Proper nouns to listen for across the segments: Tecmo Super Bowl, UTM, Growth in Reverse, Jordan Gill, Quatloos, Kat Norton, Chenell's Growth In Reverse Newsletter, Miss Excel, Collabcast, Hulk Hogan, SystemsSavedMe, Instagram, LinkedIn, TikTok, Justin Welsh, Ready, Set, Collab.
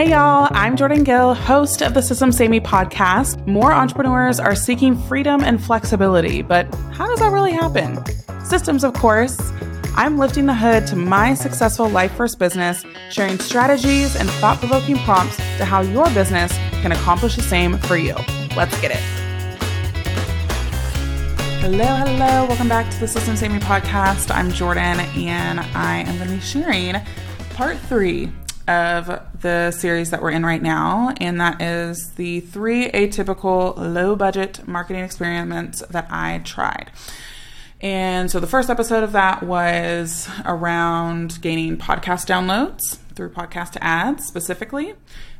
Hey y'all, I'm Jordan Gill, host of the SystemsSavedMe podcast. More entrepreneurs are seeking freedom and flexibility, but how does that really happen? Systems, of course. I'm lifting the hood to my successful Life First business, sharing strategies and thought-provoking prompts to how your business can accomplish the same for you. Let's get it. Hello. Welcome back to the SystemsSavedMe podcast. I'm Jordan, and I am going to be sharing part 3 of the series that we're in right now, and that is the 3 atypical low-budget marketing experiments that I tried. And so the first episode of that was around gaining podcast downloads through podcast ads specifically.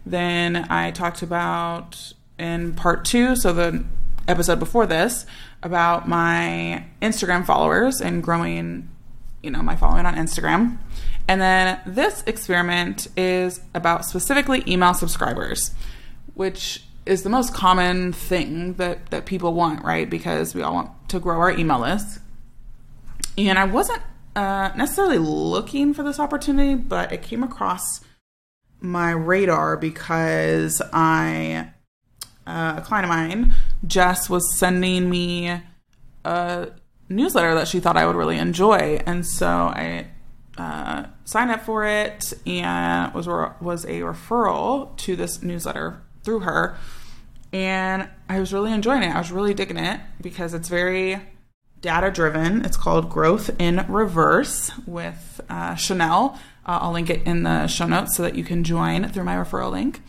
Then I talked about in part 2, so the episode before this, about my Instagram followers and growing, my following on Instagram. And then this experiment is about specifically email subscribers, which is the most common thing that people want, right? Because we all want to grow our email list. And I wasn't necessarily looking for this opportunity, but it came across my radar because a client of mine, Jess, was sending me a newsletter that she thought I would really enjoy. And so I signed up for it, and was a referral to this newsletter through her, and I was really enjoying it. I was really digging it because it's very data driven. It's called Growth in Reverse with Chenell. I'll link it in the show notes so that you can join through my referral link.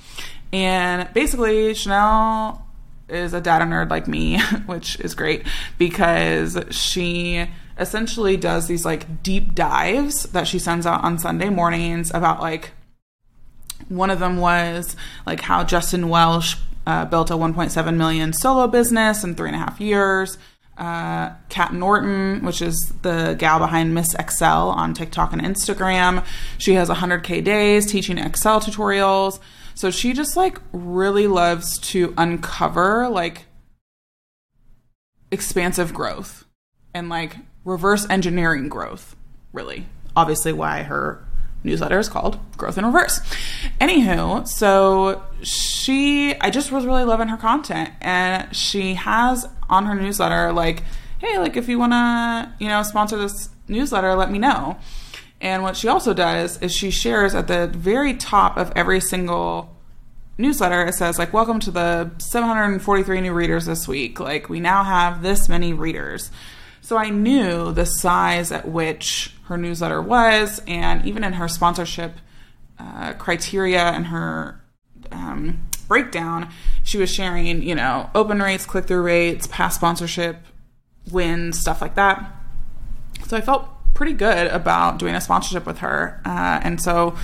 And basically, Chenell is a data nerd like me, which is great because she essentially does these like deep dives that she sends out on Sunday mornings about, like, one of them was like how Justin Welsh built a $1.7 million solo business in 3.5 years. Kat Norton, which is the gal behind Miss Excel on TikTok and Instagram. She has 100K days teaching Excel tutorials. So she just like really loves to uncover like expansive growth and like reverse engineering growth, really. Obviously why her newsletter is called Growth in Reverse. Anywho, so I just was really loving her content, and she has on her newsletter, like, hey, like if you want to, sponsor this newsletter, let me know. And what she also does is she shares at the very top of every single newsletter, it says like, welcome to the 743 new readers this week. Like, we now have this many readers. So I knew the size at which her newsletter was, and even in her sponsorship criteria and her breakdown, she was sharing, open rates, click-through rates, past sponsorship wins, stuff like that. So I felt pretty good about doing a sponsorship with her. And so,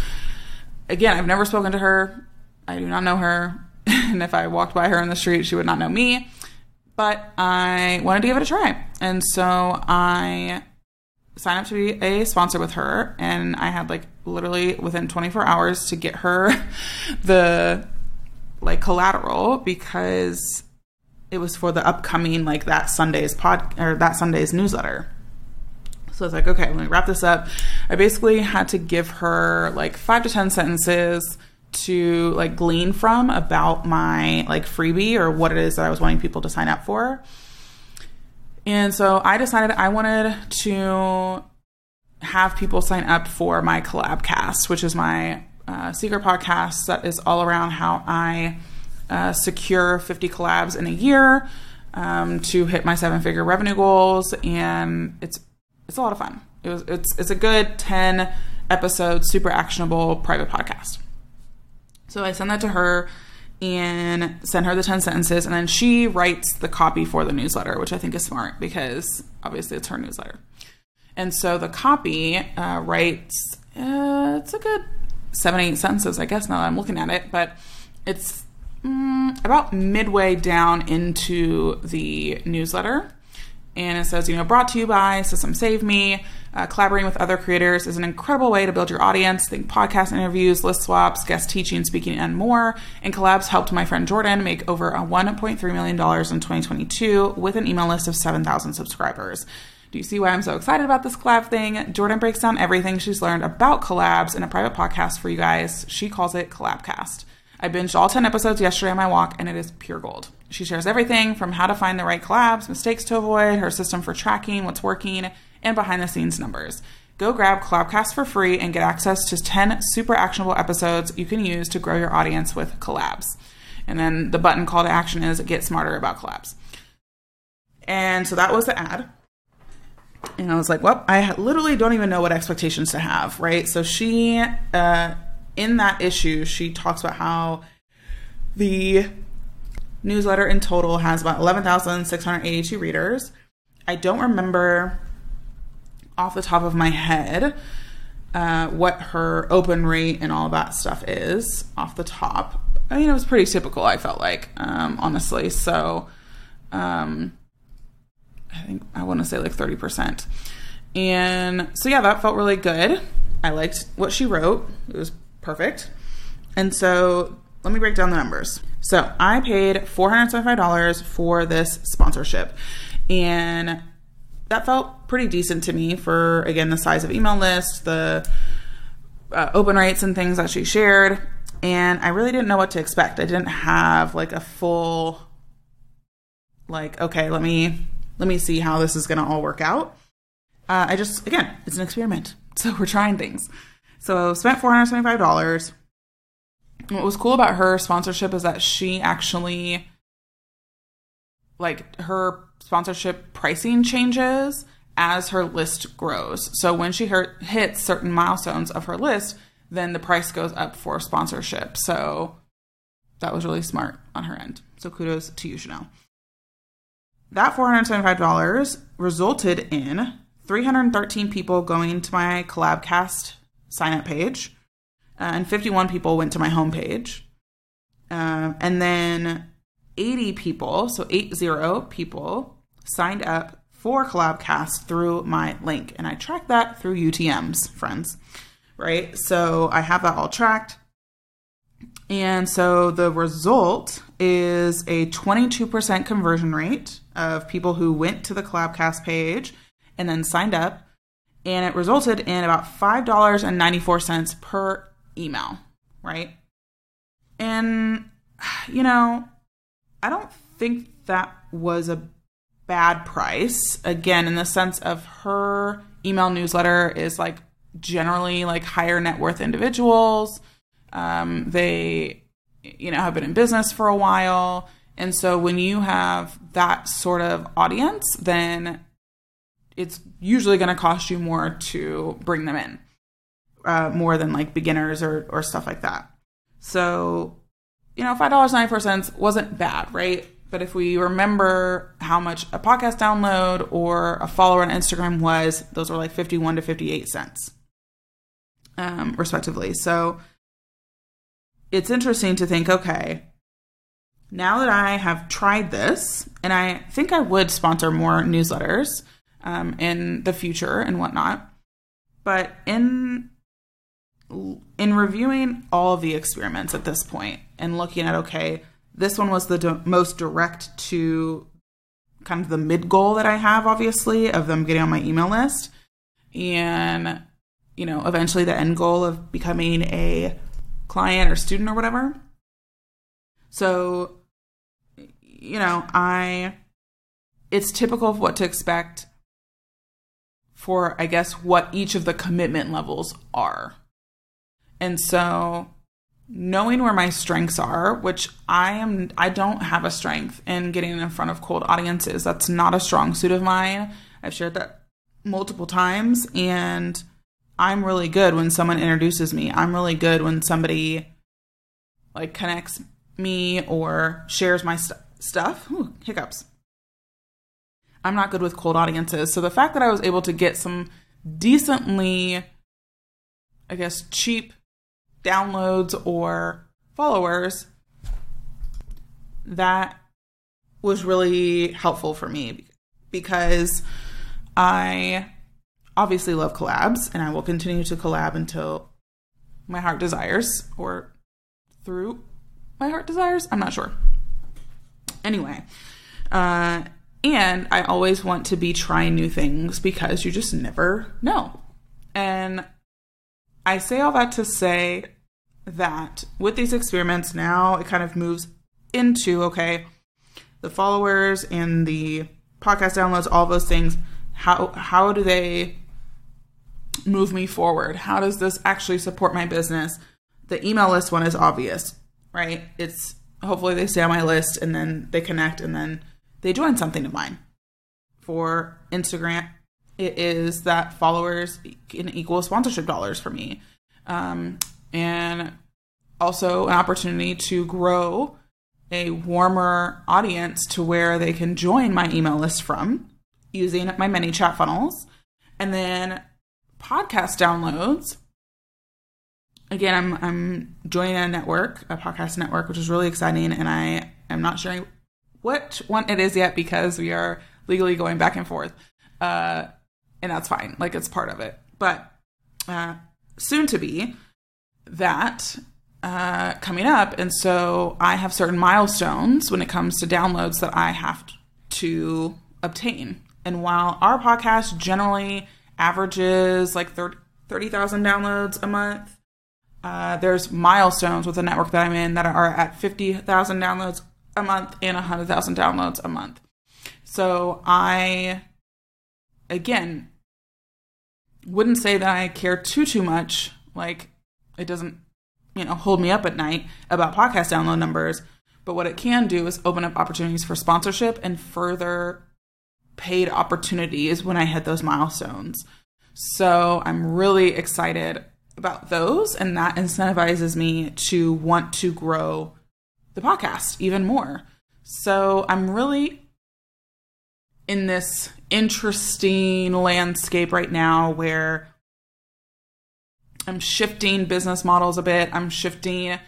again, I've never spoken to her. I do not know her. And if I walked by her in the street, she would not know me. But I wanted to give it a try. And so I signed up to be a sponsor with her, and I had like literally within 24 hours to get her the like collateral because it was for the upcoming, like that Sunday's newsletter. So I was like, okay, let me wrap this up. I basically had to give her like 5 to 10 sentences to like glean from about my like freebie or what it is that I was wanting people to sign up for. And so I decided I wanted to have people sign up for my Collabcast, which is my secret podcast that is all around how I secure 50 collabs in a year to hit my 7-figure revenue goals. And it's a lot of fun. It's a good 10 episode, super actionable private podcast. So I send that to her and send her the 10 sentences, and then she writes the copy for the newsletter, which I think is smart because obviously it's her newsletter. And so the copy it's a good 7-8 sentences, I guess, now that I'm looking at it, but it's about midway down into the newsletter. And it says, brought to you by SystemsSavedMe. Collaborating with other creators is an incredible way to build your audience. Think podcast interviews, list swaps, guest teaching, speaking, and more. And Collabs helped my friend Jordan make over $1.3 million in 2022 with an email list of 7,000 subscribers. Do you see why I'm so excited about this collab thing? Jordan breaks down everything she's learned about collabs in a private podcast for you guys. She calls it Collabcast. I binged all 10 episodes yesterday on my walk, and it is pure gold. She shares everything from how to find the right collabs, mistakes to avoid, her system for tracking what's working, and behind-the-scenes numbers. Go grab Collabcast for free and get access to 10 super actionable episodes you can use to grow your audience with collabs. And then the button call to action is get smarter about collabs. And so that was the ad. And I was like, well, I literally don't even know what expectations to have, right? So she, in that issue, she talks about how the newsletter in total has about 11,682 readers. I don't remember off the top of my head what her open rate and all that stuff is off the top. I mean, it was pretty typical, I felt like, honestly. So I think I want to say like 30%. And so, yeah, that felt really good. I liked what she wrote. It was perfect. And so let me break down the numbers. So I paid $475 for this sponsorship. And that felt pretty decent to me for, again, the size of email list, the open rates and things that she shared. And I really didn't know what to expect. I didn't have like a full, like, okay, let me see how this is going to all work out. I just, again, it's an experiment. So we're trying things. So spent $475. What was cool about her sponsorship is that she actually, like, her sponsorship pricing changes as her list grows. So when she hits certain milestones of her list, then the price goes up for sponsorship. So that was really smart on her end. So kudos to you, Chanel. That $475 resulted in 313 people going to my Collabcast sign-up page, and 51 people went to my homepage. And then 80 people, so 80 people, signed up for Collabcast through my link. And I tracked that through UTMs, friends, right? So I have that all tracked. And so the result is a 22% conversion rate of people who went to the Collabcast page and then signed up. And it resulted in about $5.94 per email, right? And, you know, I don't think that was a bad price. Again, in the sense of her email newsletter is like generally like higher net worth individuals. They, you know, have been in business for a while. And so when you have that sort of audience, then it's usually going to cost you more to bring them in, more than like beginners or stuff like that. So, you know, $5.94 wasn't bad, right? But if we remember how much a podcast download or a follower on Instagram was, those were like 51 to 58 cents, respectively. So it's interesting to think, okay, now that I have tried this, and I think I would sponsor more newsletters in the future and whatnot, but in reviewing all of the experiments at this point and looking at, okay, this one was the most direct to kind of the mid goal that I have, obviously, of them getting on my email list. And, you know, eventually the end goal of becoming a client or student or whatever. So, you know, it's typical of what to expect for, I guess, what each of the commitment levels are. And so knowing where my strengths are, which I don't have a strength in getting in front of cold audiences. That's not a strong suit of mine. I've shared that multiple times, and I'm really good when someone introduces me. I'm really good when somebody like connects me or shares my stuff. Ooh, hiccups. I'm not good with cold audiences. So the fact that I was able to get some decently, I guess, cheap downloads or followers, that was really helpful for me because I obviously love collabs, and I will continue to collab until my heart desires, or through my heart desires. I'm not sure. Anyway, And I always want to be trying new things because you just never know. And I say all that to say that with these experiments now, it kind of moves into, okay, the followers and the podcast downloads, all those things, how do they move me forward? How does this actually support my business? The email list one is obvious, right? It's hopefully they stay on my list and then they connect and then they join something of mine. For Instagram, it is that followers can equal sponsorship dollars for me. And also an opportunity to grow a warmer audience to where they can join my email list from using my many chat funnels. And then podcast downloads. Again, I'm joining a network, a podcast network, which is really exciting. And I am not sharing what one it is yet because we are legally going back and forth. And that's fine. Like, it's part of it. But soon to be that coming up. And so I have certain milestones when it comes to downloads that I have to obtain. And while our podcast generally averages like 30,000 downloads a month, there's milestones with the network that I'm in that are at 50,000 downloads a month and 100,000 downloads a month. So I, again, wouldn't say that I care too much. Like, it doesn't, hold me up at night about podcast download numbers. But what it can do is open up opportunities for sponsorship and further paid opportunities when I hit those milestones. So I'm really excited about those. And that incentivizes me to want to grow the podcast even more. So I'm really in this interesting landscape right now where I'm shifting business models a bit. I'm shifting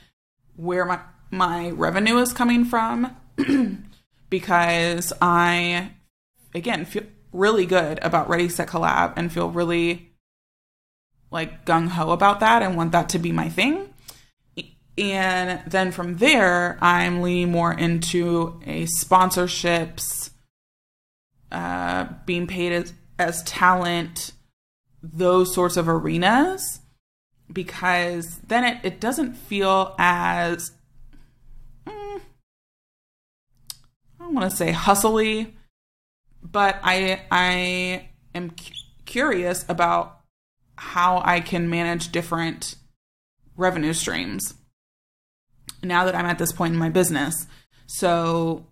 where my revenue is coming from because I, again, feel really good about Ready, Set, Collab and feel really like gung-ho about that and want that to be my thing. And then from there, I'm leaning more into a sponsorships, being paid as talent, those sorts of arenas, because then it doesn't feel as, I don't want to say hustly, but I am curious about how I can manage different revenue streams now that I'm at this point in my business. So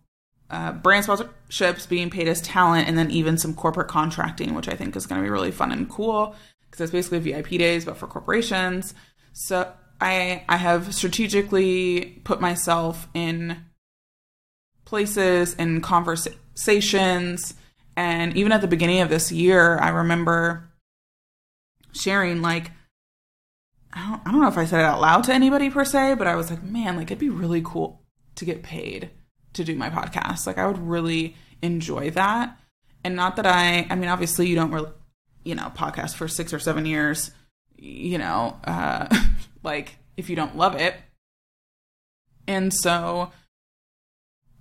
brand sponsorships, being paid as talent, and then even some corporate contracting, which I think is going to be really fun and cool because it's basically VIP days, but for corporations. So I have strategically put myself in places and conversations. And even at the beginning of this year, I remember sharing, like, I don't know if I said it out loud to anybody per se, but I was like, man, like, it'd be really cool to get paid to do my podcast. Like, I would really enjoy that. And not that I mean, obviously you don't really, podcast for 6 or 7 years, like, if you don't love it. And so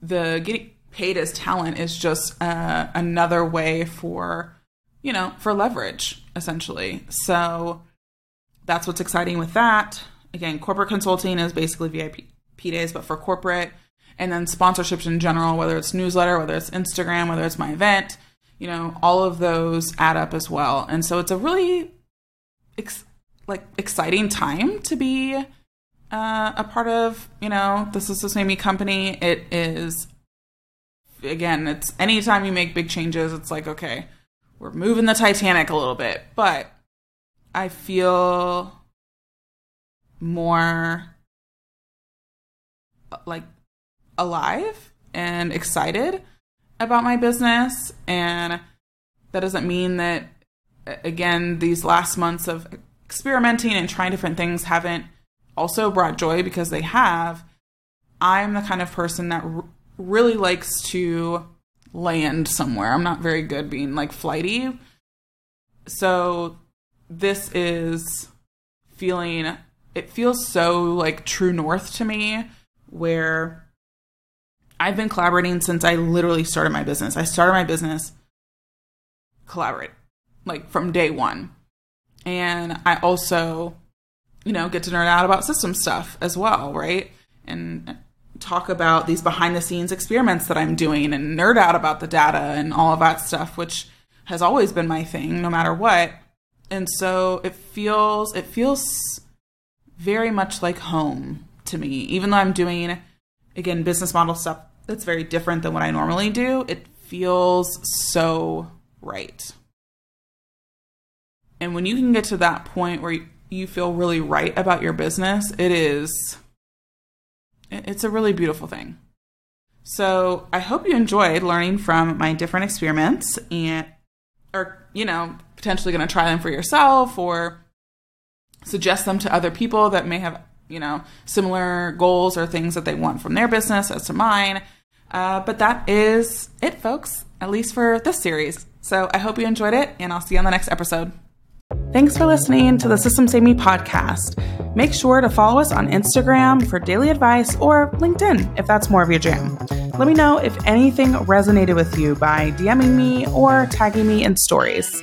the getting paid as talent is just another way for, for leverage, essentially. So that's what's exciting with that. Again, corporate consulting is basically VIP days, but for corporate. And then sponsorships in general, whether it's newsletter, whether it's Instagram, whether it's my event, all of those add up as well. And so it's a really exciting time to be a part of, This Is This Made Me company. It is, again, it's anytime you make big changes, it's like, okay, we're moving the Titanic a little bit, but I feel more like alive and excited about my business. And that doesn't mean that, again, these last months of experimenting and trying different things haven't also brought joy, because they have. I'm the kind of person that really likes to land somewhere. I'm not very good being like flighty. So this is it feels so like true north to me, where I've been collaborating since I literally started my business. I started my business collaborate, like from day one. And I also, you know, get to nerd out about system stuff as well, right? And talk about these behind the scenes experiments that I'm doing and nerd out about the data and all of that stuff, which has always been my thing no matter what. And so it feels very much like home to me, even though I'm doing, again, business model stuff that's very different than what I normally do. It feels so right. And when you can get to that point where you feel really right about your business, it's a really beautiful thing. So I hope you enjoyed learning from my different experiments and, or, you know, potentially going to try them for yourself or suggest them to other people that may have, you know, similar goals or things that they want from their business as to mine. But that is it, folks, at least for this series. So I hope you enjoyed it, and I'll see you on the next episode. Thanks for listening to the Systems Save Me podcast. Make sure to follow us on Instagram for daily advice or LinkedIn if that's more of your jam. Let me know if anything resonated with you by DMing me or tagging me in stories.